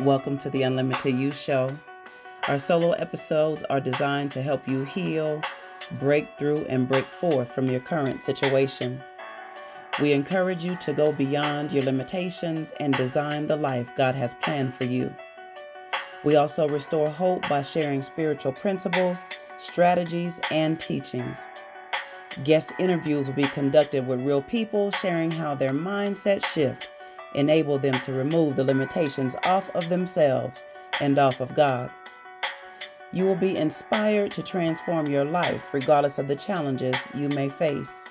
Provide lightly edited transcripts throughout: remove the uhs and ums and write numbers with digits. Welcome to the Unlimited You Show. Our solo episodes are designed to help you heal, break through, and break forth from your current situation. We encourage you to go beyond your limitations and design the life God has planned for you. We also restore hope by sharing spiritual principles, strategies, and teachings. Guest interviews will be conducted with real people sharing how their mindset shift enabled them to remove the limitations off of themselves and off of God. You will be inspired to transform your life regardless of the challenges you may face.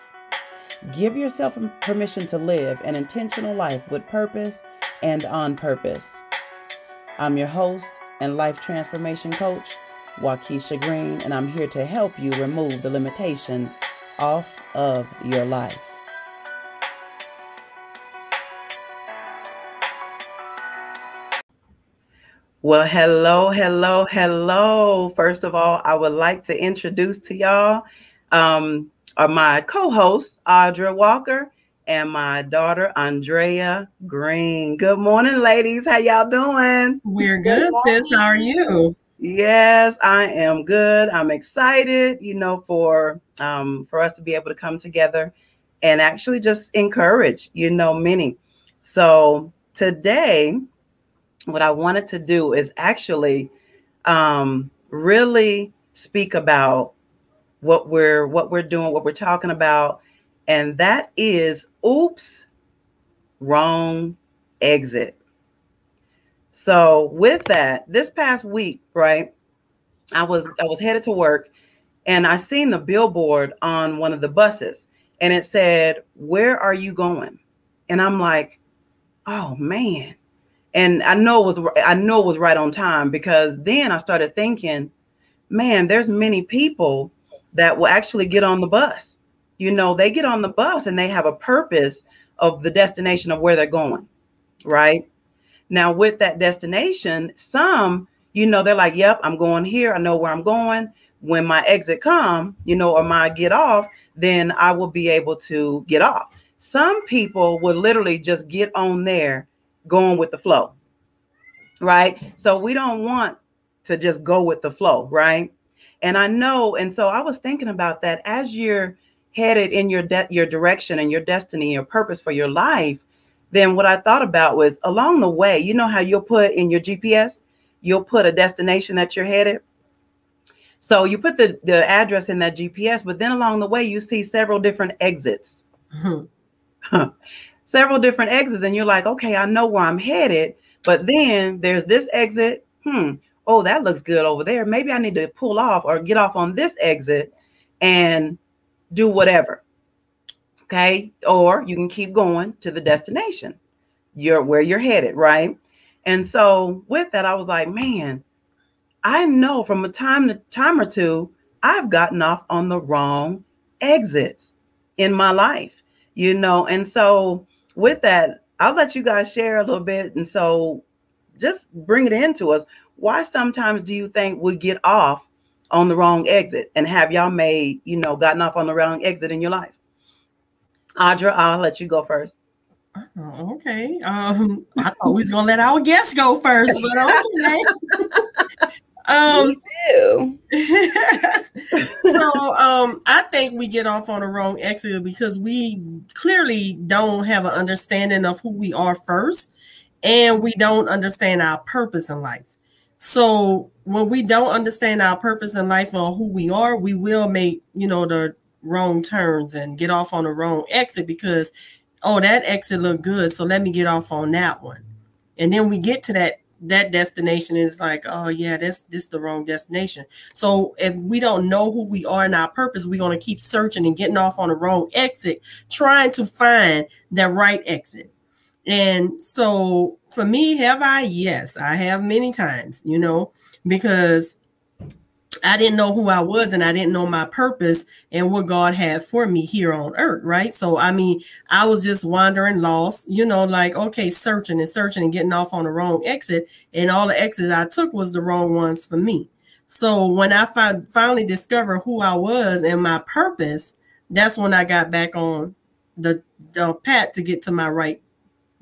Give yourself permission to live an intentional life with purpose and on purpose. I'm your host and life transformation coach, Wakisha Green, and I'm here to help you remove the limitations off of your life. Well, hello. First of all, I would like to introduce to y'all are my co-hosts, Audra Walker and my daughter, Andrea Green. Good morning, ladies. How y'all doing? We're good, sis. How are you? Yes, I am good. I'm excited, for us to be able to come together and actually just encourage, many. So today, what I wanted to do is actually really speak about what we're doing, what we're talking about, and that is oops, wrong exit. So with that, this past week, right, I was headed to work and I seen the billboard on one of the buses and it said, "Where are you going?" And I'm like, "Oh man." And I know it was right on time, because then I started thinking, man, there's many people that will actually get on the bus. They get on the bus and they have a purpose of the destination of where they're going, right? Now with that destination, some, they're like, yep, I'm going here. I know where I'm going. When my exit come, or my get off, then I will be able to get off. Some people will literally just get on there going with the flow, right? So we don't want to just go with the flow, right? And I know, and so I was thinking about that as you're headed in your direction and your destiny, your purpose for your life. Then what I thought about was along the way, how you'll put in your GPS, you'll put a destination that you're headed. So you put the address in that GPS, but then along the way, you see several different exits. Several different exits. And you're like, okay, I know where I'm headed, but then there's this exit. Oh, that looks good over there. Maybe I need to pull off or get off on this exit and do whatever. Okay. Or you can keep going to the destination where you're headed. Right. And so with that, I was like, man, I know from a time or two, I've gotten off on the wrong exits in my life, And so with that, I'll let you guys share a little bit. And so just bring it into us. Why sometimes do you think we get off on the wrong exit, and have y'all made, gotten off on the wrong exit in your life? Audra, I'll let you go first. Oh, okay. I thought we was going to let our guests go first, but okay. Me too. So I think we get off on the wrong exit because we clearly don't have an understanding of who we are first, and we don't understand our purpose in life. So when we don't understand our purpose in life or who we are, we will make, the wrong turns and get off on the wrong exit because, oh, that exit looked good. So let me get off on that one. And then we get to that destination is like, oh, yeah, this the wrong destination. So if we don't know who we are and our purpose, we're going to keep searching and getting off on the wrong exit, trying to find the right exit. And so for me, have I? Yes, I have many times, because I didn't know who I was and I didn't know my purpose and what God had for me here on earth. Right. So, I was just wandering lost, searching and searching and getting off on the wrong exit. And all the exits I took was the wrong ones for me. So when I finally discovered who I was and my purpose, that's when I got back on the path to get to my right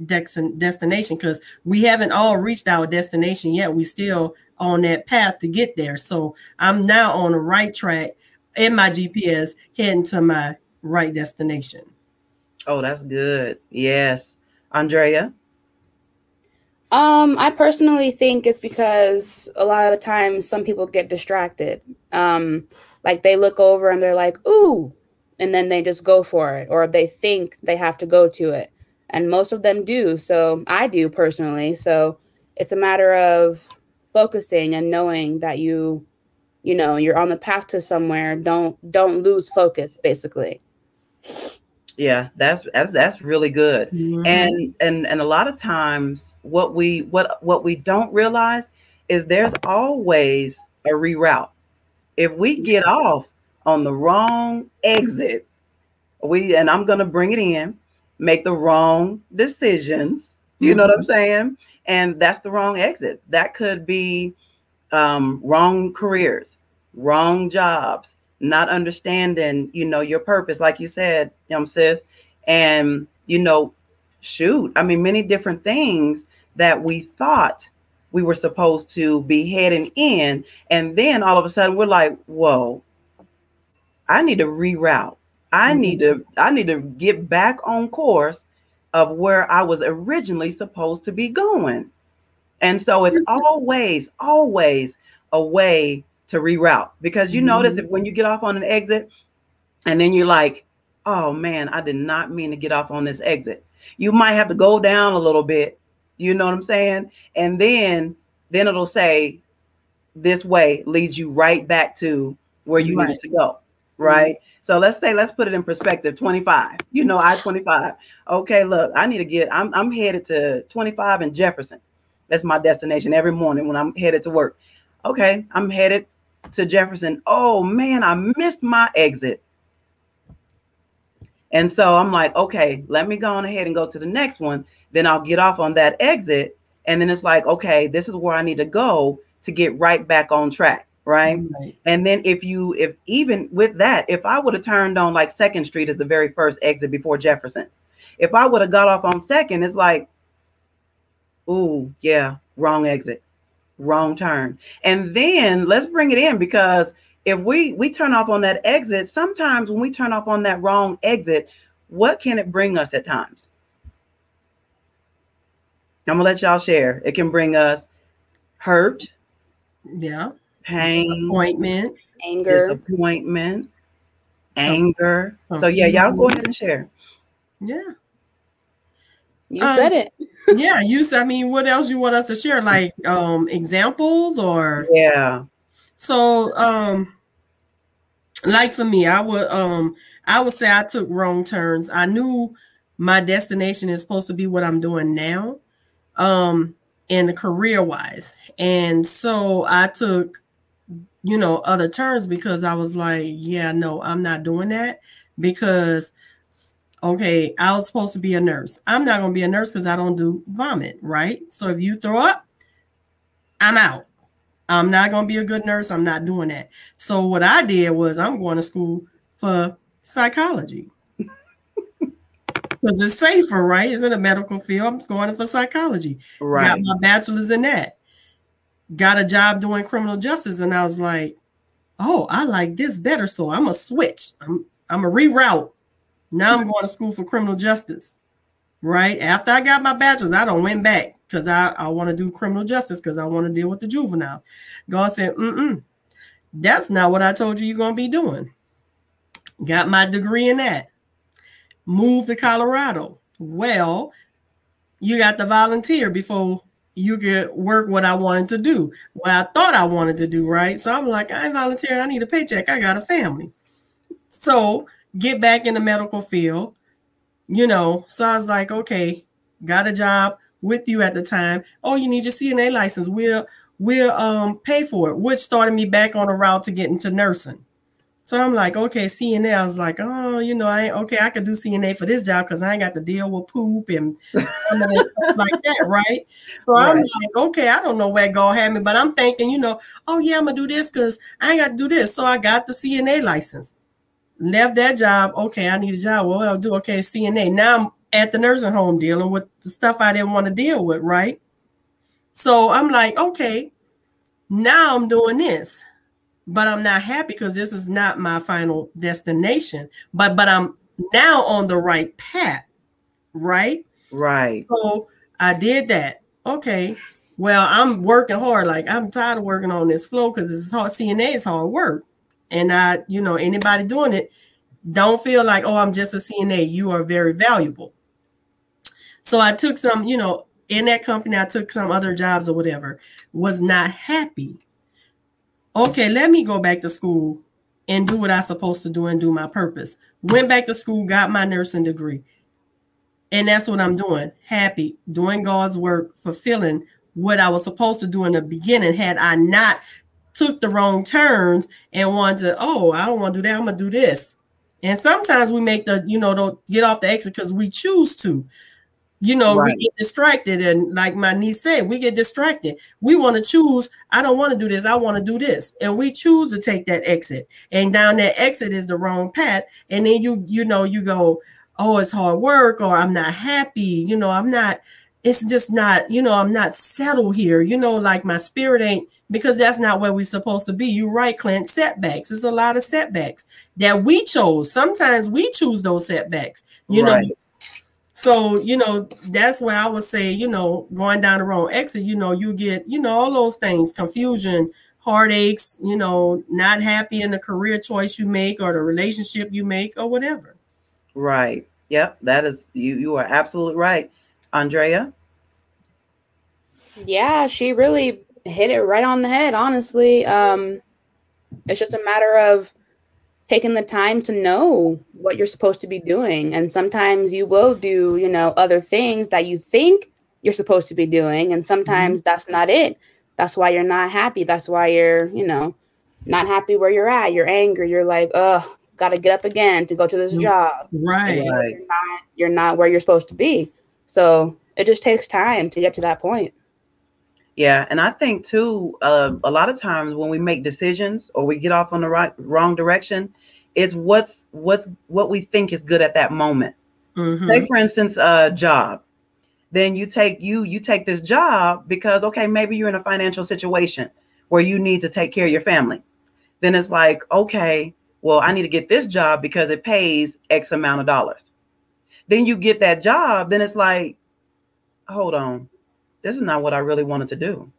destination, because we haven't all reached our destination yet. We still on that path to get there. So I'm now on the right track in my GPS heading to my right destination. Oh, that's good. Yes. Andrea? I personally think it's because a lot of the times some people get distracted. Like they look over and they're like, ooh, and then they just go for it, or they think they have to go to it. And most of them do. So I do personally. So it's a matter of focusing and knowing that you know, you're on the path to somewhere. Don't lose focus, basically. Yeah, that's really good. Mm-hmm. And a lot of times what we don't realize is there's always a reroute. If we get off on the wrong exit, and I'm going to bring it in, make the wrong decisions. You know what I'm saying? And that's the wrong exit. That could be wrong careers, wrong jobs, not understanding, you know, your purpose, like you said, sis. And, you know, shoot, I mean, many different things that we thought we were supposed to be heading in. And then all of a sudden we're like, whoa, I need to reroute. I need to get back on course of where I was originally supposed to be going. And so it's always a way to reroute, because you notice that when you get off on an exit and then you're like, oh man, I did not mean to get off on this exit. You might have to go down a little bit. You know what I'm saying? And then it'll say this way leads you right back to where you needed to go. Right. So let's put it in perspective. 25, you know, I-25. Okay, look, I need to get, I'm headed to 25 in Jefferson. That's my destination every morning when I'm headed to work. Okay, I'm headed to Jefferson. Oh man, I missed my exit. And so I'm like, okay, let me go on ahead and go to the next one. Then I'll get off on that exit. And then it's like, okay, this is where I need to go to get right back on track. Right. And then if even with that, if I would have turned on like 2nd Street as the very first exit before Jefferson, if I would have got off on 2nd, it's like, ooh, yeah, wrong exit, wrong turn. And then let's bring it in, because if we turn off on that exit, sometimes when we turn off on that wrong exit, what can it bring us at times? I'm gonna let y'all share. It can bring us hurt. Yeah. Pain, disappointment, anger. So yeah, y'all go ahead and share. Yeah. You said it. Yeah. I mean, what else you want us to share? Like examples or? Yeah. So like for me, I would say I took wrong turns. I knew my destination is supposed to be what I'm doing now. And career wise. And so I took, you know, other turns, because I was like, yeah, no, I'm not doing that, because, okay, I was supposed to be a nurse. I'm not going to be a nurse because I don't do vomit, right? So if you throw up, I'm out. I'm not going to be a good nurse. I'm not doing that. So what I did was I'm going to school for psychology because it's safer, right? It's in a medical field. I'm going for psychology. Right. Got my bachelor's in that. Got a job doing criminal justice, and I was like, "Oh, I like this better." So I'm a switch. I'm a reroute. Now I'm going to school for criminal justice. Right after I got my bachelor's, I don't went back because I want to do criminal justice because I want to deal with the juveniles. God said, "That's not what I told you you're going to be doing." Got my degree in that. Moved to Colorado. Well, you got to volunteer before you could work what I wanted to do, what I thought I wanted to do, right? So I'm like, I ain't volunteering. I need a paycheck. I got a family. So get back in the medical field, you know. So I was like, okay, got a job with you at the time. Oh, you need your CNA license. We'll pay for it, which started me back on the route to get into nursing. So I'm like, okay, CNA. I was like, oh, you know, I could do CNA for this job because I ain't got to deal with poop and stuff like that, right? So right. I'm like, okay, I don't know where God had me, but I'm thinking, you know, oh yeah, I'm gonna do this because I ain't got to do this. So I got the CNA license, left that job. Okay, I need a job. Well, what I'll do? Okay, CNA. Now I'm at the nursing home dealing with the stuff I didn't want to deal with, right? So I'm like, okay, now I'm doing this, but I'm not happy because this is not my final destination. But I'm now on the right path, right? Right. So I did that. Okay. Well, I'm working hard. Like, I'm tired of working on this flow because it's hard. CNA is hard work. And I, you know, anybody doing it, don't feel like, oh, I'm just a CNA. You are very valuable. So I took some, you know, in that company, I took some other jobs or whatever, was not happy. Okay, let me go back to school and do what I'm supposed to do and do my purpose. Went back to school, got my nursing degree. And that's what I'm doing. Happy, doing God's work, fulfilling what I was supposed to do in the beginning. Had I not took the wrong turns and wanted to, oh, I don't want to do that, I'm going to do this. And sometimes we make the, you know, don't get off the exit because we choose to, you know, right. We get distracted. And like my niece said, we get distracted. We want to choose. I don't want to do this. I want to do this. And we choose to take that exit, and down that exit is the wrong path. And then you know, you go, oh, it's hard work, or I'm not happy. You know, I'm not, it's just not, you know, I'm not settled here. You know, like my spirit ain't, because that's not where we're supposed to be. You're right, Clint. Setbacks. There's a lot of setbacks that we chose. Sometimes we choose those setbacks, you right. know. So, you know, that's where I would say, you know, going down the wrong exit, you know, you get, you know, all those things, confusion, heartaches, you know, not happy in the career choice you make or the relationship you make or whatever. Right. Yep. That is, you are absolutely right. Andrea? Yeah, she really hit it right on the head, honestly. It's just a matter of taking the time to know what you're supposed to be doing. And sometimes you will do, you know, other things that you think you're supposed to be doing. And sometimes mm-hmm. that's not it. That's why you're not happy. That's why you're, you know, not happy where you're at. You're angry. You're like, oh, got to get up again to go to this job. Right. You know, you're not where you're supposed to be. So it just takes time to get to that point. Yeah. And I think, too, a lot of times when we make decisions or we get off on the wrong direction, it's what we think is good at that moment. Mm-hmm. Say, for instance, a job. Then you take this job because, OK, maybe you're in a financial situation where you need to take care of your family. Then it's like, OK, well, I need to get this job because it pays X amount of dollars. Then you get that job. Then it's like, hold on. This is not what I really wanted to do.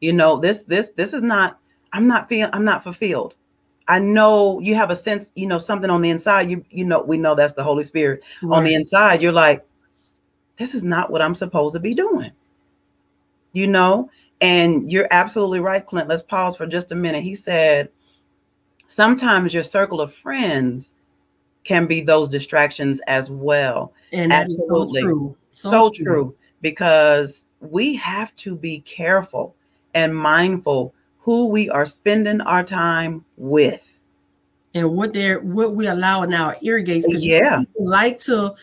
You know, this is not, I'm not fulfilled. I know you have a sense, you know, something on the inside, you know, we know that's the Holy Spirit right. on the inside. You're like, this is not what I'm supposed to be doing, you know? And you're absolutely right, Clint. Let's pause for just a minute. He said, sometimes your circle of friends can be those distractions as well. And absolutely. That is so true. So true. Because we have to be careful and mindful who we are spending our time with, and what we allow in our ear gates. Yeah, people like to,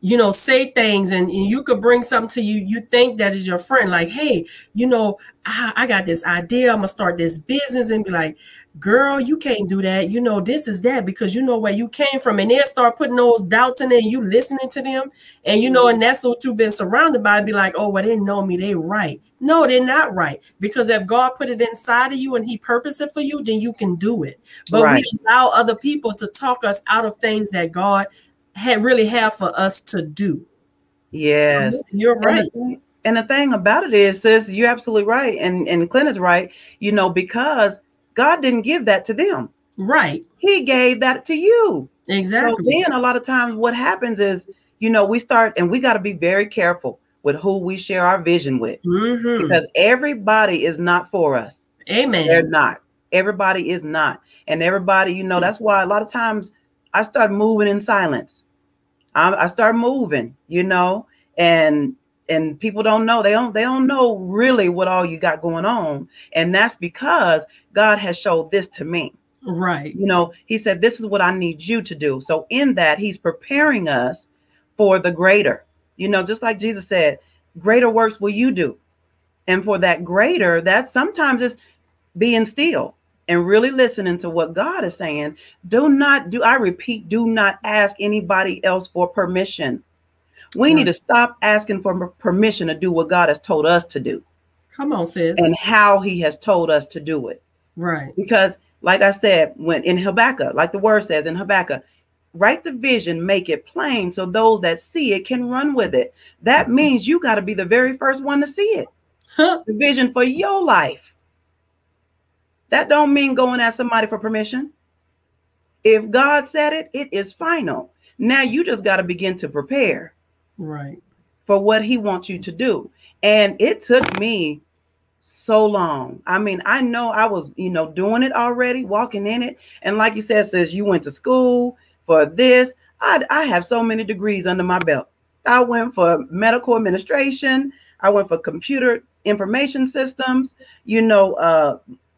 you know, say things, and you could bring something to you think that is your friend. Like, hey, you know, I got this idea. I'm gonna start this business, and be like, girl, you can't do that. You know, this is that because you know where you came from, and they'll start putting those doubts in there. And you listening to them, and you know, and that's what you've been surrounded by. And be like, oh, well, they know me. They right. No, they're not right, because if God put it inside of you and He purposed it for you, then you can do it. But right. we allow other people to talk us out of things that God had really have for us to do. Yes, you're right. And the thing about it is, sis, you're absolutely right, and Clint is right, you know, because God didn't give that to them. Right. He gave that to you. Exactly. So then a lot of times what happens is, you know, we start, and we got to be very careful with who we share our vision with, mm-hmm. because everybody is not for us. Amen. They're not. Everybody is not. And everybody, you know, that's why a lot of times I start moving in silence. I start moving, you know, and people don't know. They don't know really what all you got going on. And that's because God has showed this to me. Right. You know, He said, this is what I need you to do. So in that, He's preparing us for the greater, you know, just like Jesus said, greater works will you do. And for that greater, that sometimes is being still and really listening to what God is saying, do not ask anybody else for permission. We need to stop asking for permission to do what God has told us to do. Come on, sis. And how he has told us to do it. Right. Because like I said, when in Habakkuk, like the word says in Habakkuk, write the vision, make it plain so those that see it can run with it. That means you got to be the very first one to see it. Huh. The vision for your life. That don't mean going at somebody for permission. If God said it, it is final. Now you just got to begin to prepare. Right. For what he wants you to do. And it took me so long. I mean, I know I was, doing it already, walking in it. And like you said, sis, you went to school for this. I have so many degrees under my belt. I went for medical administration. I went for computer information systems,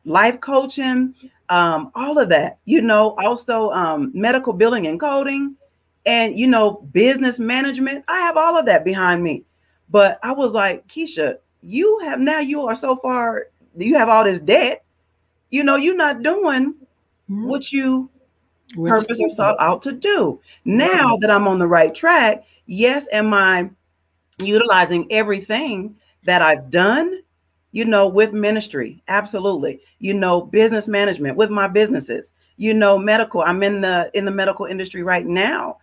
life coaching, all of that, also medical billing and coding and, business management. I have all of that behind me. But I was like, Keisha, you have all this debt. You're not doing what you purpose or sought out to do. Now that I'm on the right track, yes, am I utilizing everything that I've done, with ministry? Absolutely. Business management with my businesses, medical. I'm in the medical industry right now,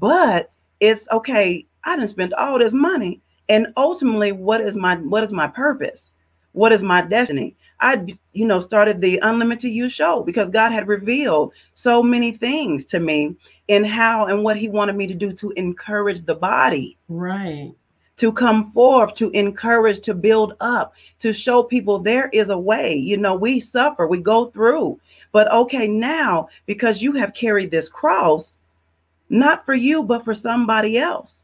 but it's okay. I didn't spend all this money. And ultimately, what is my purpose? What is my destiny? I, started the Unlimited You Show because God had revealed so many things to me in how and what he wanted me to do to encourage the body. Right. To come forth, to encourage, to build up, to show people there is a way. We suffer, we go through. But okay, now, because you have carried this cross, not for you, but for somebody else.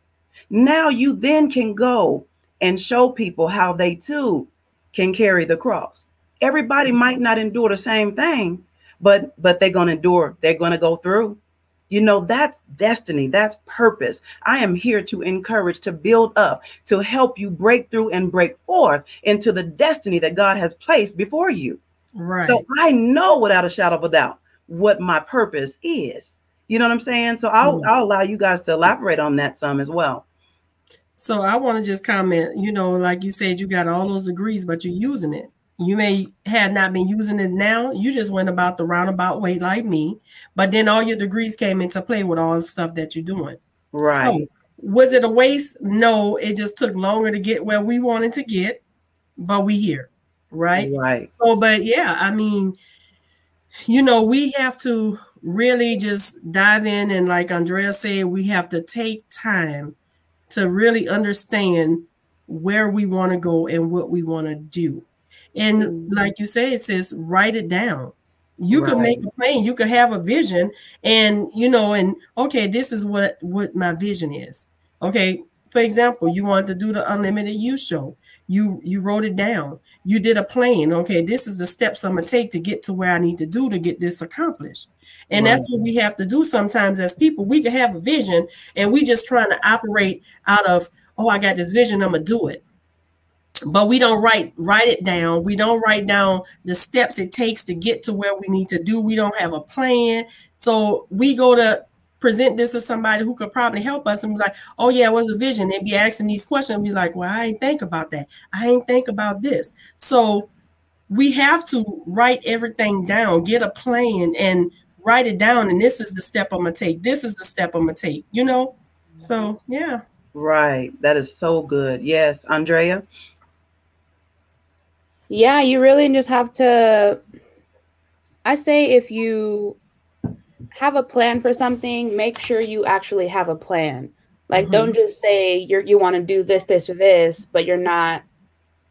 Now you then can go and show people how they too can carry the cross. Everybody might not endure the same thing, but they're going to endure. They're going to go through. That's destiny. That's purpose. I am here to encourage, to build up, to help you break through and break forth into the destiny that God has placed before you. Right. So I know without a shadow of a doubt what my purpose is. You know what I'm saying? So I'll allow you guys to elaborate on that some as well. So I want to just comment, like you said, you got all those degrees, but you're using it. You may have not been using it now. You just went about the roundabout way like me, but then all your degrees came into play with all the stuff that you're doing. Right. So, was it a waste? No, it just took longer to get where we wanted to get, but we here. Right. Right. So, but yeah, I mean, we have to really just dive in. And like Andrea said, we have to take time to really understand where we want to go and what we want to do. And like you say, it says, write it down. You right. can make a plan. You can have a vision and, okay, this is what my vision is. Okay. For example, you want to do the Unlimited You Show. You wrote it down. You did a plan. Okay, this is the steps I'm going to take to get to where I need to do to get this accomplished. And right. that's what we have to do sometimes as people. We can have a vision and we just trying to operate out of, oh, I got this vision, I'm going to do it. But we don't write it down. We don't write down the steps it takes to get to where we need to do. We don't have a plan. So we go to present this to somebody who could probably help us and be like, oh yeah, what's a vision? They'd be asking these questions and be like, well, I ain't think about that. I ain't think about this. So we have to write everything down, get a plan and write it down. And this is the step I'm going to take. This is the step I'm going to take, So yeah. Right. That is so good. Yes. Andrea. Yeah, you really just have to, I say if you have a plan for something, make sure you actually have a plan. Like, mm-hmm. don't just say you want to do this, this, or this, but you're not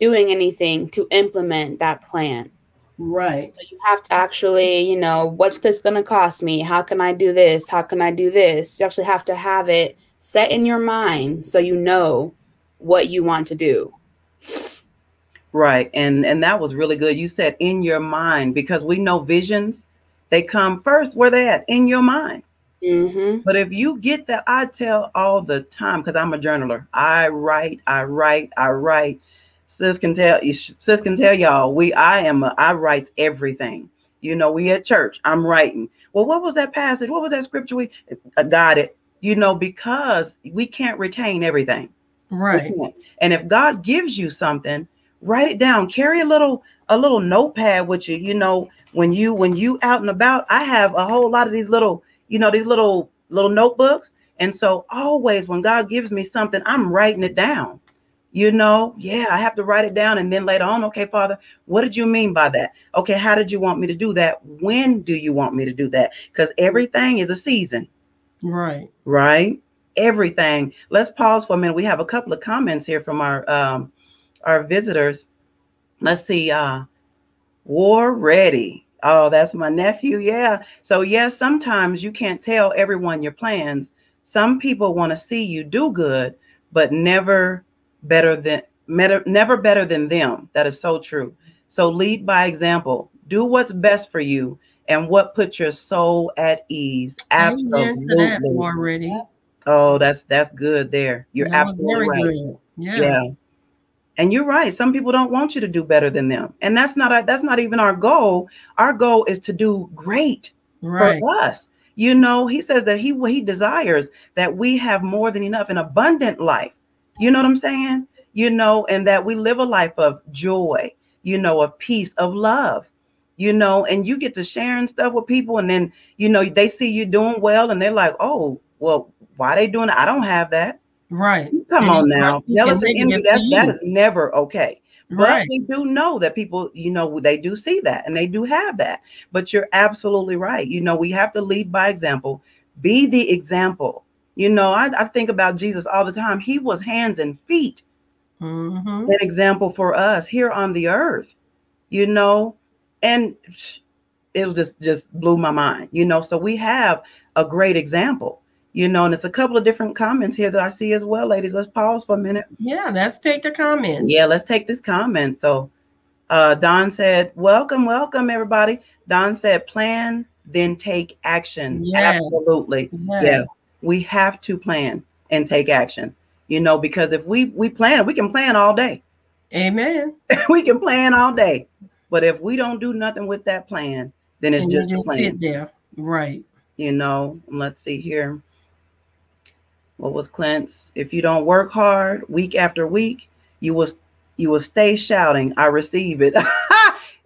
doing anything to implement that plan. Right. So you have to actually, what's this going to cost me? How can I do this? How can I do this? You actually have to have it set in your mind so you know what you want to do. Right. And that was really good. You said in your mind, because we know visions, they come first where they at, in your mind. Mm-hmm. But if you get that, I tell all the time, because I'm a journaler. I write. Sis can tell y'all, I write everything. You know, we at church, I'm writing. Well, what was that passage? What was that scripture? We got it, you know, because we can't retain everything. Right. And if God gives you something, write it down, carry a little notepad with you. You know, when you out and about, I have a whole lot of these little, you know, these little notebooks. And so always when God gives me something, I'm writing it down. You know, yeah, I have to write it down. And then later on, okay, Father, what did you mean by that? Okay, how did you want me to do that? When do you want me to do that? Because everything is a season. Right. Right. Everything. Let's pause for a minute. We have a couple of comments here from our visitors. Let's see. War Ready. Oh, that's my nephew. Yeah. So, yes, sometimes you can't tell everyone your plans. Some people want to see you do good, but never better than them. That is so true. So lead by example. Do what's best for you and what puts your soul at ease. Absolutely. That already. Oh, that's good there. You're absolutely right. Good. Yeah. And you're right. Some people don't want you to do better than them. And that's not even our goal. Our goal is to do great for us. You know, he says that he desires that we have more than enough, an abundant life. You know what I'm saying? You know, and that we live a life of joy, you know, of peace, of love, you know, and you get to sharing stuff with people. And then, you know, they see you doing well and they're like, oh, well, why are they doing it? I don't have that. Right. Come on now. Jealousy and envy, that is never okay. But we do know that people, you know, they do see that and they do have that. But you're absolutely right. You know, we have to lead by example. Be the example. You know, I think about Jesus all the time. He was hands and feet, an example for us here on the earth, you know, and it was just blew my mind, you know, so we have a great example, you know, and it's a couple of different comments here that I see as well. Ladies, let's pause for a minute. Yeah, let's take the comments. Yeah, let's take this comment. So Don said, welcome, everybody. Don said, plan, then take action. Yes. Absolutely. Yes. We have to plan and take action, you know, because if we plan, we can plan all day. Amen. We can plan all day. But if we don't do nothing with that plan, then it's just plan. Sit there. Right. You know, let's see here. What was Clint's? If you don't work hard week after week, you will stay shouting, I receive it.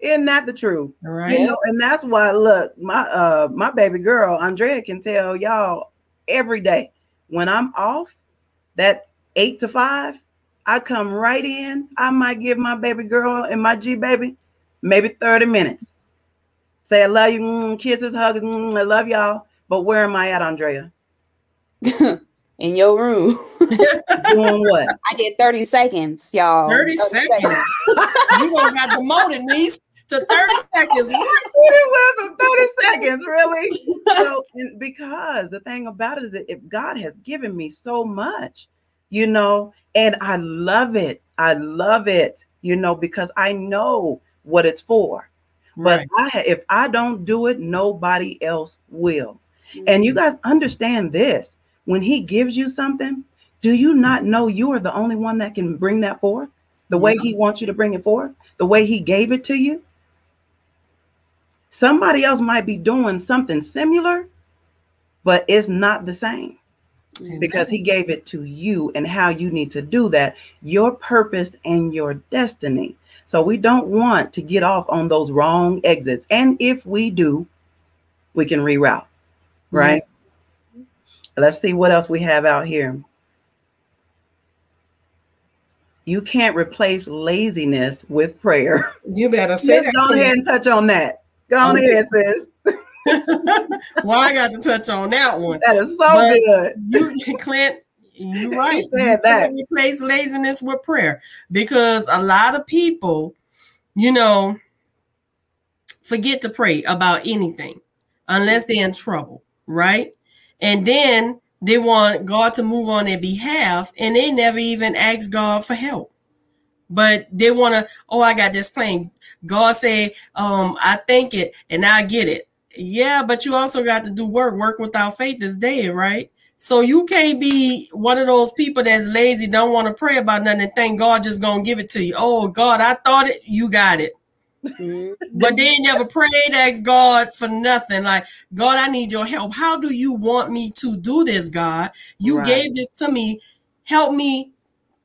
Isn't that the truth? Right. You know, and that's why, look, my baby girl, Andrea, can tell y'all, every day when I'm off that 8 to 5, I come right in. I might give my baby girl and my G baby maybe 30 minutes. Say, I love you, kisses, hugs, I love y'all. But where am I at, Andrea? In your room. Doing what? I get 30 seconds, y'all. 30 seconds. You gonna got demoted, niece. To 30 seconds. What? You went for 30 seconds, really? So, and because the thing about it is that if God has given me so much, you know, and I love it, you know, because I know what it's for. Right. But if I don't do it, nobody else will. Mm-hmm. And you guys understand this. When he gives you something, do you not know you are the only one that can bring that forth? The way he wants you to bring it forth, the way he gave it to you. Somebody else might be doing something similar, but it's not the same. Amen. Because he gave it to you and how you need to do that, your purpose and your destiny. So we don't want to get off on those wrong exits. And if we do, we can reroute, right? Yeah. Let's see what else we have out here. You can't replace laziness with prayer. You better say that. Go ahead and touch on that. Go on ahead, sis. Well, I got to touch on that one. That is so good. You, Clint, you're right. You can't replace laziness with prayer, because a lot of people, you know, forget to pray about anything unless they're in trouble, right? And then they want God to move on their behalf, and they never even ask God for help. But they want to, oh, I got this plan. God say, I think it and I get it. Yeah, but you also got to do work. Work without faith is dead, right? So you can't be one of those people that's lazy, don't want to pray about nothing, and think God just going to give it to you. Oh, God, I thought it. You got it. But they never prayed, asked God for nothing. Like, God, I need your help. How do you want me to do this, God? You gave this to me. Help me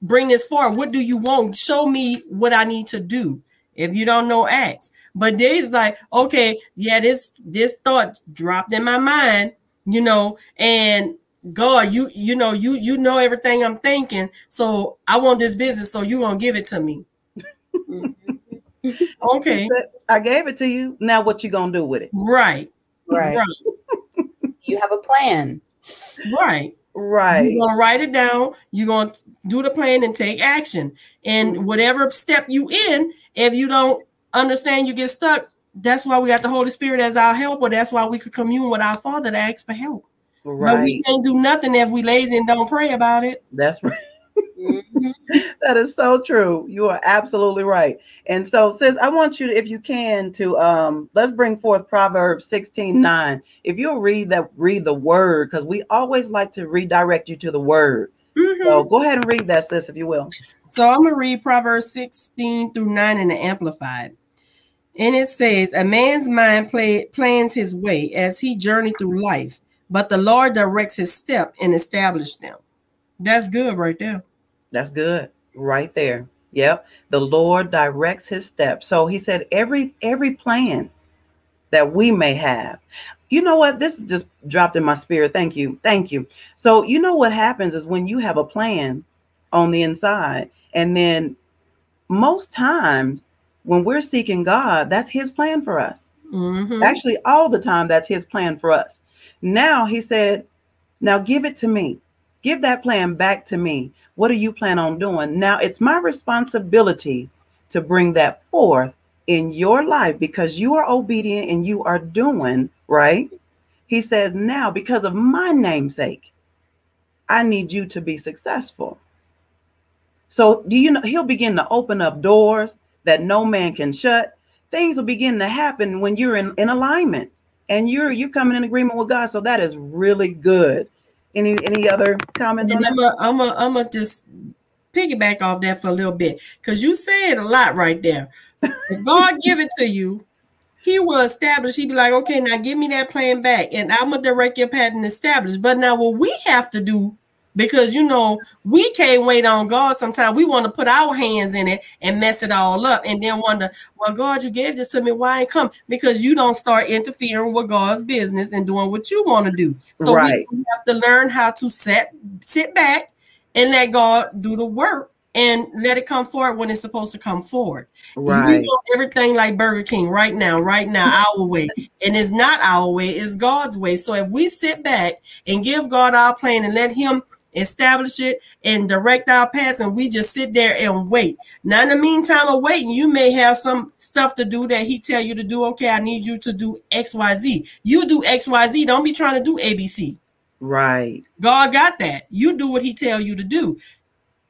bring this forward. What do you want? Show me what I need to do. If you don't know, ask. But they's like, okay, yeah, this thought dropped in my mind, you know, and God, you know everything I'm thinking. So I want this business. So you gonna give it to me. Okay, I gave it to you. Now what you gonna do with it? Right. You have a plan. Right. You're gonna write it down. You're gonna do the plan and take action. And whatever step you in, if you don't understand, you get stuck. That's why we got the Holy Spirit as our helper. That's why we could commune with our Father to ask for help. Right. But we can't do nothing if we lazy and don't pray about it. That's right. That is so true. You are absolutely right. And so, sis, I want you to, if you can, to let's bring forth Proverbs 16:9. If you'll read the word, because we always like to redirect you to the word. So go ahead and read that, sis, if you will. So I'm gonna read Proverbs 16:9 in the Amplified. And it says, a man's mind plans his way as he journey through life, but the Lord directs his step and establishes them. That's good right there. That's good right there. Yep. The Lord directs his steps. So he said, every plan that we may have, you know what? This just dropped in my spirit. Thank you. Thank you. So you know what happens is when you have a plan on the inside, and then most times when we're seeking God, that's his plan for us. Mm-hmm. Actually, all the time, that's his plan for us. Now he said, now give it to me. Give that plan back to me. What do you plan on doing? Now it's my responsibility to bring that forth in your life because you are obedient and you are doing right. He says, now because of my namesake, I need you to be successful. So do you know, he'll begin to open up doors that no man can shut. Things will begin to happen when you're in alignment and you're coming in agreement with God. So that is really good. Any other comments? And I'm a just piggyback off that for a little bit because you said a lot right there. If God give it to you, he will establish. He'd be like, okay, now give me that plan back, and I'm gonna direct your path and establish. But now what we have to do, because you know we can't wait on God. Sometimes we want to put our hands in it and mess it all up, and then wonder, well, God, you gave this to me. Why ain't come? Because you don't start interfering with God's business and doing what you want to do. So we have to learn how to sit back and let God do the work and let it come forward when it's supposed to come forward. Right. We want everything like Burger King right now, our way. And it's not our way, it's God's way. So if we sit back and give God our plan and let him establish it and direct our paths, and we just sit there and wait. Now, in the meantime of waiting, you may have some stuff to do that he tell you to do. Okay, I need you to do X, Y, Z. You do X, Y, Z. Don't be trying to do A, B, C. Right. God got that. You do what he tell you to do.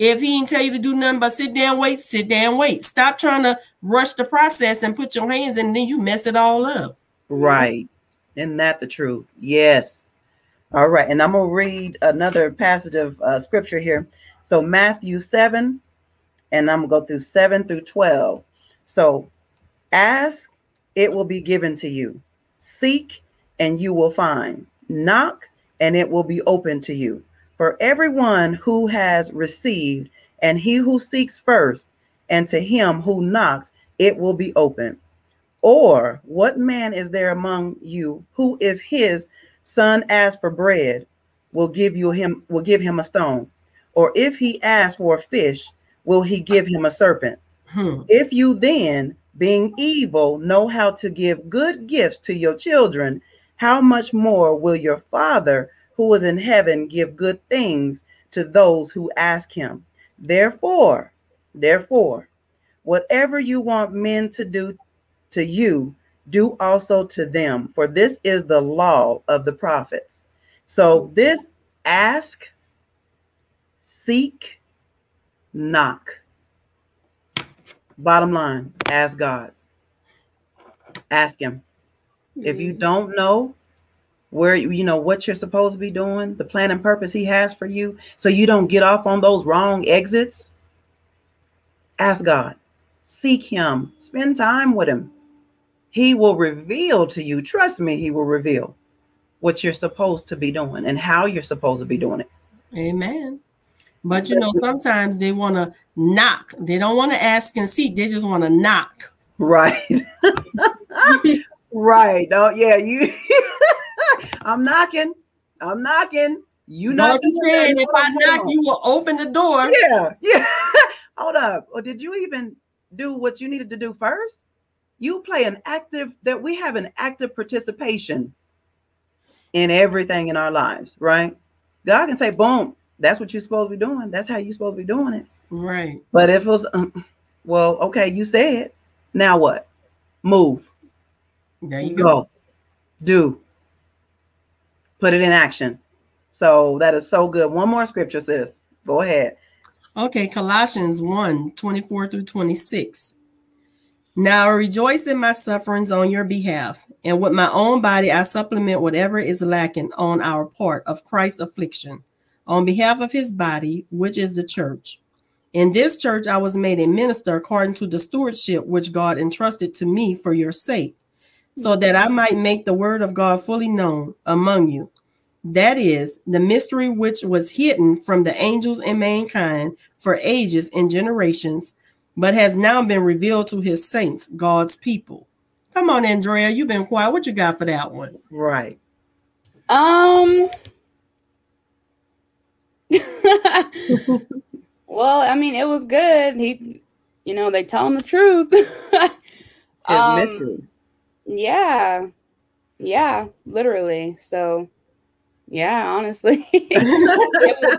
If he ain't tell you to do nothing but sit down, wait. Stop trying to rush the process and put your hands in, and then you mess it all up. Right. Isn't that the truth? Yes. All right, and I'm going to read another passage of scripture here. So Matthew 7, and I'm going to go through 7-12. So ask, it will be given to you. Seek, and you will find. Knock, and it will be open to you. For everyone who has received, and he who seeks first, and to him who knocks, it will be open. Or what man is there among you who, if his son asks for bread, will give him a stone? Or if he asks for a fish, will he give him a serpent? If you then, being evil, know how to give good gifts to your children, how much more will your Father who is in heaven give good things to those who ask him? Therefore, whatever you want men to do to you, do also to them, for this is the law of the prophets. So this ask, seek, knock. Bottom line, ask God. Ask him. If you don't know where, you know, what you're supposed to be doing, the plan and purpose he has for you, so you don't get off on those wrong exits, ask God. Seek him. Spend time with him. He will reveal to you. Trust me, he will reveal what you're supposed to be doing and how you're supposed to be doing it. Amen. But you know, sometimes they want to knock. They don't want to ask and seek. They just want to knock. Right. Right. Oh, yeah. You. I'm knocking. I'm knocking. You know what you said. If I knock, you will open the door. Yeah. Yeah. Hold up. Or did you even do what you needed to do first? You play an active, that we have an active participation in everything in our lives, right? God can say, boom, that's what you're supposed to be doing. That's how you're supposed to be doing it. Right. But if it was, well, okay, you said, now what? Move. There you go. Do. Put it in action. So that is so good. One more scripture, sis. Go ahead. Okay, Colossians 1:24-26. Now I rejoice in my sufferings on your behalf, and with my own body I supplement whatever is lacking on our part of Christ's affliction, on behalf of his body, which is the church. In this church I was made a minister according to the stewardship which God entrusted to me for your sake, so that I might make the word of God fully known among you. That is the mystery which was hidden from the angels and mankind for ages and generations, but has now been revealed to his saints, God's people. Come on, Andrea, you've been quiet. What you got for that one? Right. Well, I mean, it was good. He, you know, they tell him the truth. Mystery. Yeah. Yeah, literally. So. Yeah, honestly, it was good.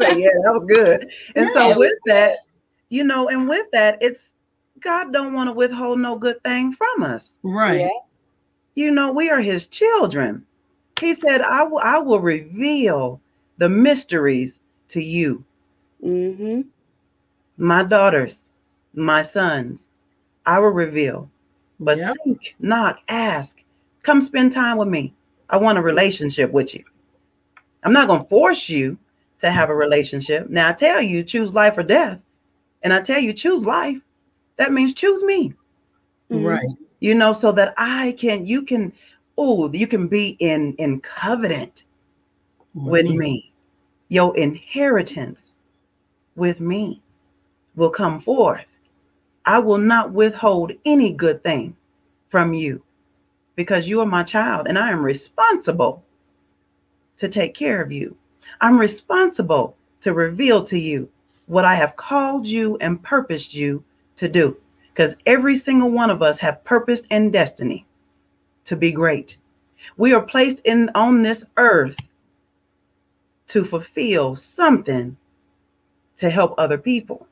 Yeah, that was good. And yeah, so with that, you know, and with that, it's God don't want to withhold no good thing from us. Right. Yeah. You know, we are his children. He said, I will reveal the mysteries to you. Mm-hmm. My daughters, my sons, I will reveal. But seek, knock, ask, come spend time with me. I want a relationship with you. I'm not going to force you to have a relationship. Now I tell you, choose life or death. And I tell you, choose life. That means choose me. Right. You know, so that I can, you can, oh, you can be in covenant with me. Your inheritance with me will come forth. I will not withhold any good thing from you, because you are my child and I am responsible to take care of you. I'm responsible to reveal to you what I have called you and purposed you to do. Because every single one of us have purpose and destiny to be great. We are placed on this earth to fulfill something, to help other people,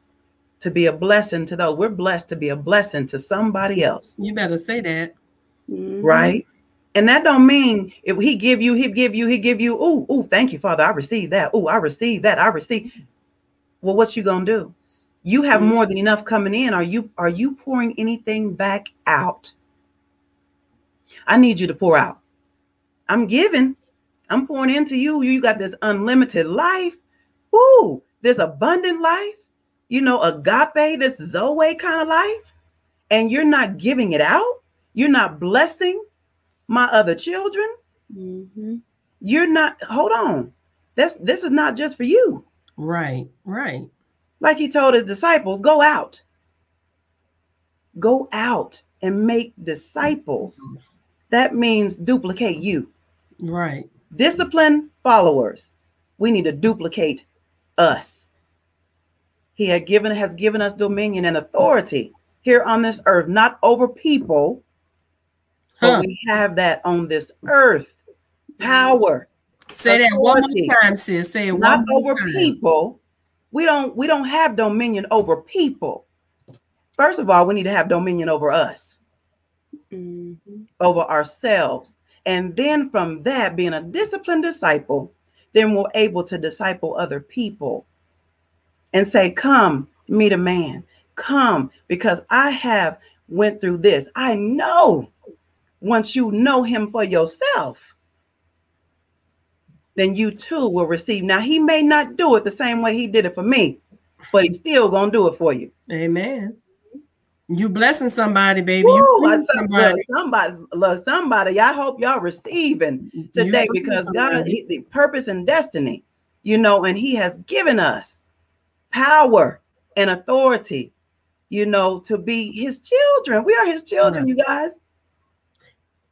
to be a blessing to those. We're blessed to be a blessing to somebody else. You better say that. Mm-hmm. Right. And that don't mean if he give you, he give you. Oh, thank you, Father. I receive that. Oh, I receive that. I receive. Well, what you going to do? You have more than enough coming in. Are you pouring anything back out? I need you to pour out. I'm giving. I'm pouring into you. You got this unlimited life. Ooh, this abundant life, you know, agape, this Zoe kind of life. And you're not giving it out. You're not blessing my other children. Mm-hmm. You're not, hold on. This is not just for you. Right, right. Like he told his disciples, go out. Go out and make disciples. That means duplicate you. Right. Discipline followers. We need to duplicate us. He has given us dominion and authority here on this earth, not over people, but we have that on this earth. Power. Say that one more time, sis. Say it one more time. Not over people. We don't have dominion over people. First of all, we need to have dominion over us, over ourselves. And then from that, being a disciplined disciple, then we're able to disciple other people and say, come, meet a man. Come, because I have went through this. I know. Once you know him for yourself, then you too will receive. Now, he may not do it the same way he did it for me, but he's still going to do it for you. Amen. You blessing somebody, baby. Woo, somebody. Y'all hope y'all receiving today, because God, the purpose and destiny, you know, and He has given us power and authority, you know, to be His children. We are His children, you guys.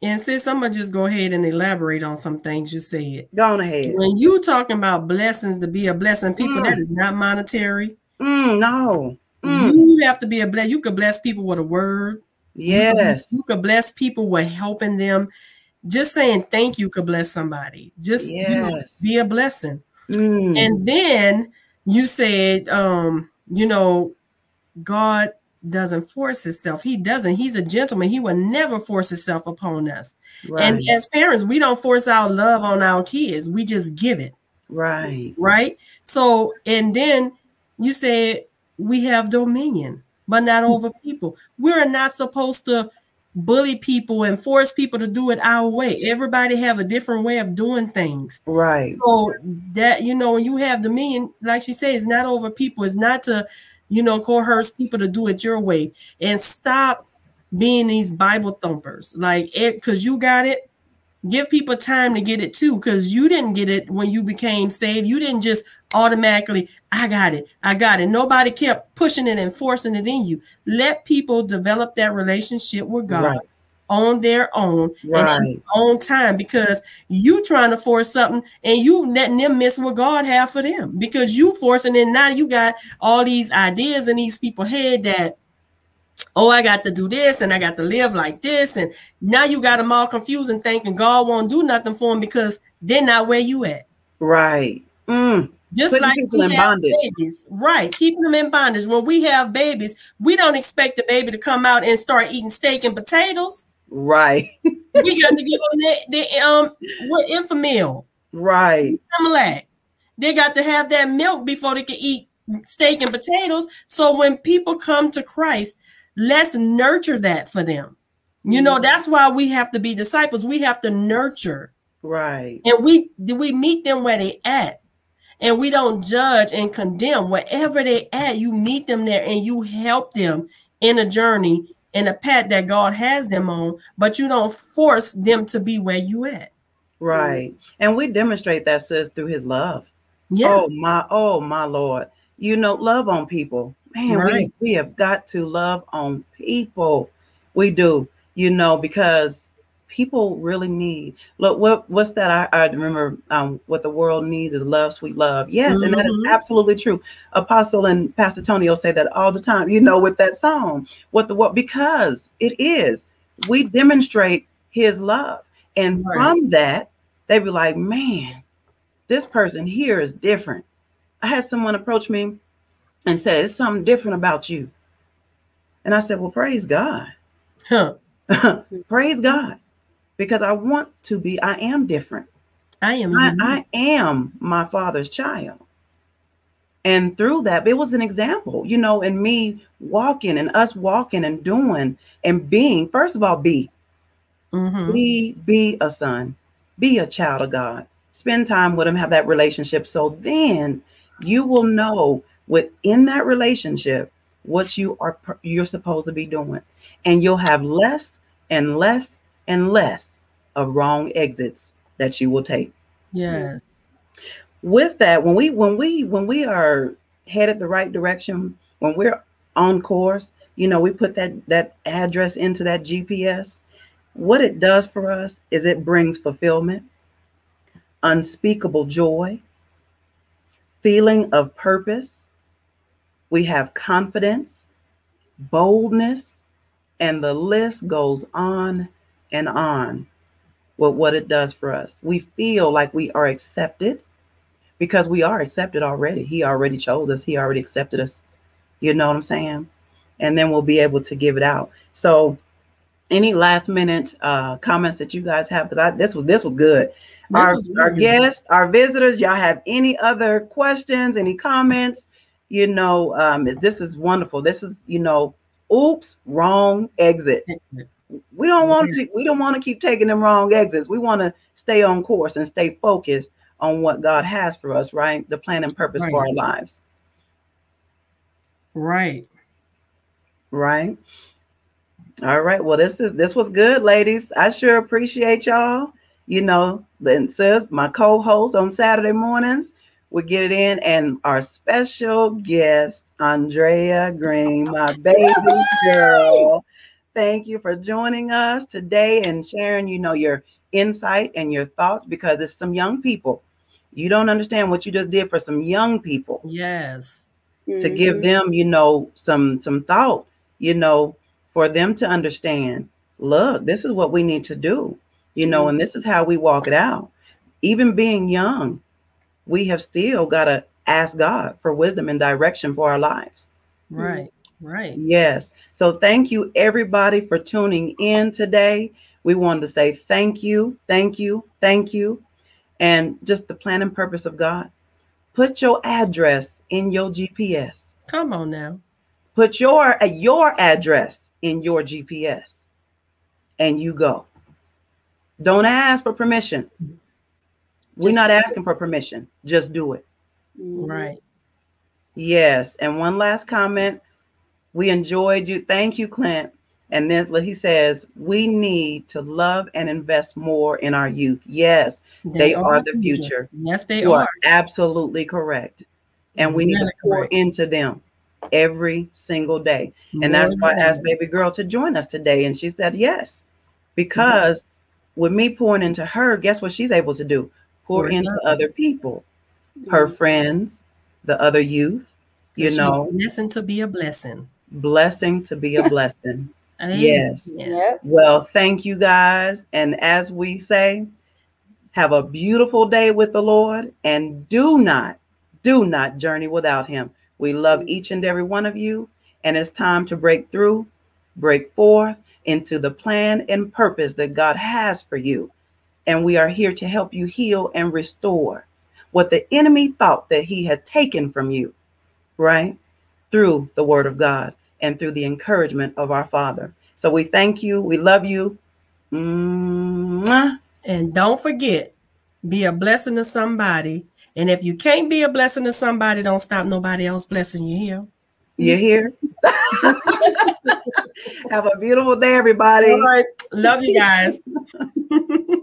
And sis, I'm gonna just go ahead and elaborate on some things you said. Go ahead. When you talking about blessings, to be a blessing, people, that is not monetary. No. You have to be a blessing. You could bless people with a word. Yes. You could bless people with helping them. Just saying thank you could bless somebody. Just you know, be a blessing. And then you said, you know, God doesn't force Himself. He doesn't. He's a gentleman. He will never force Himself upon us. Right. And as parents, we don't force our love on our kids. We just give it. Right. Right. So, and then you said we have dominion, but not over people. We're not supposed to bully people and force people to do it our way. Everybody have a different way of doing things. Right. So that, you know, when you have dominion, like she said, it's not over people. It's not to, you know, coerce people to do it your way. And stop being these Bible thumpers. Like, because you got it, give people time to get it too, because you didn't get it when you became saved. You didn't just automatically, I got it. Nobody kept pushing it and forcing it in you. Let people develop that relationship with God on their own and in their own time, because you trying to force something and you letting them miss what God have for them, because you forcing it. Now you got all these ideas in these people's head that, oh, I got to do this and I got to live like this. And now you got them all confused and thinking God won't do nothing for them because they're not where you at. Right. Just putting like people in bondage. Babies. Right. Keeping them in bondage. When we have babies, we don't expect the baby to come out and start eating steak and potatoes. Right. We got to give them their Infamil. Right. They got to have that milk before they can eat steak and potatoes. So when people come to Christ, let's nurture that for them. You know, that's why we have to be disciples. We have to nurture. Right. And we meet them where they at. And we don't judge and condemn. Wherever they at, you meet them there and you help them in a journey and a path that God has them on, but you don't force them to be where you at. Right. And we demonstrate that, sis, through His love. Yeah. Oh my Lord. You know, love on people. Man, right. we have got to love on people. We do, you know, because people really need. Look, what's that? I remember what the world needs is love, sweet love. Yes, and that is absolutely true. Apostle and Pastor Tonio say that all the time, you know, with that song. Because it is. We demonstrate His love. And from that, they be like, man, this person here is different. I had someone approach me and said, it's something different about you. And I said, well, praise God. Huh. Praise God. Because I want to be, I am different. I am my Father's child. And through that, it was an example, you know, and me walking and us walking and doing and being, first of all, be a son, be a child of God, spend time with Him, have that relationship. So then you will know within that relationship what you're supposed to be doing. And you'll have less and less and less of wrong exits that you will take. Yes. With that, when we are headed the right direction, when we're on course, you know, we put that address into that GPS. What it does for us is it brings fulfillment, unspeakable joy, feeling of purpose. We have confidence, boldness, and the list goes on and on with what it does for us. We feel like we are accepted because we are accepted already. He already chose us. He already accepted us. You know what I'm saying? And then we'll be able to give it out. So any last minute comments that you guys have? Because this was good. Our guests, our visitors, y'all have any other questions, any comments? You know, this is wonderful. This is, you know, oops, wrong exit. We don't want to keep taking them wrong exits. We want to stay on course and stay focused on what God has for us, right? The plan and purpose for our lives. Right. right? All right. Well, this was good, ladies. I sure appreciate y'all. You know, and sis, my co-host on Saturday mornings, we get it in, and our special guest, Andrea Green, my baby girl. Thank you for joining us today and sharing, you know, your insight and your thoughts, because it's some young people. You don't understand what you just did for some young people. Yes. Mm-hmm. To give them, you know, some thought, you know, for them to understand, look, this is what we need to do, you know, and this is how we walk it out. Even being young, we have still got to ask God for wisdom and direction for our lives. Right, right. Yes. So thank you, everybody, for tuning in today. We wanted to say thank you, thank you, thank you. And just the plan and purpose of God. Put your address in your GPS. Come on now. Put your address in your GPS and you go. Don't ask for permission. We're not asking for permission. Just do it. Right. Yes. And one last comment. We enjoyed you. Thank you, Clint. And then he says, we need to love and invest more in our youth. Yes, they are the future. Yes, they are. Absolutely correct. And we need to pour into them every single day. And that's why I asked baby girl to join us today. And she said, yes, because with me pouring into her, guess what she's able to do? Pour into other people, her friends, the other youth, you know. Blessing to be a blessing. Blessing to be a blessing. Yes. Yep. Well, thank you guys. And as we say, have a beautiful day with the Lord, and do not journey without him. We love each and every one of you. And it's time to break through, break forth into the plan and purpose that God has for you. And we are here to help you heal and restore what the enemy thought that he had taken from you, right? Through the word of God and through the encouragement of our Father. So we thank you. We love you. And don't forget, be a blessing to somebody. And if you can't be a blessing to somebody, don't stop nobody else blessing you here. You hear? Have a beautiful day, everybody. All right. Love you guys.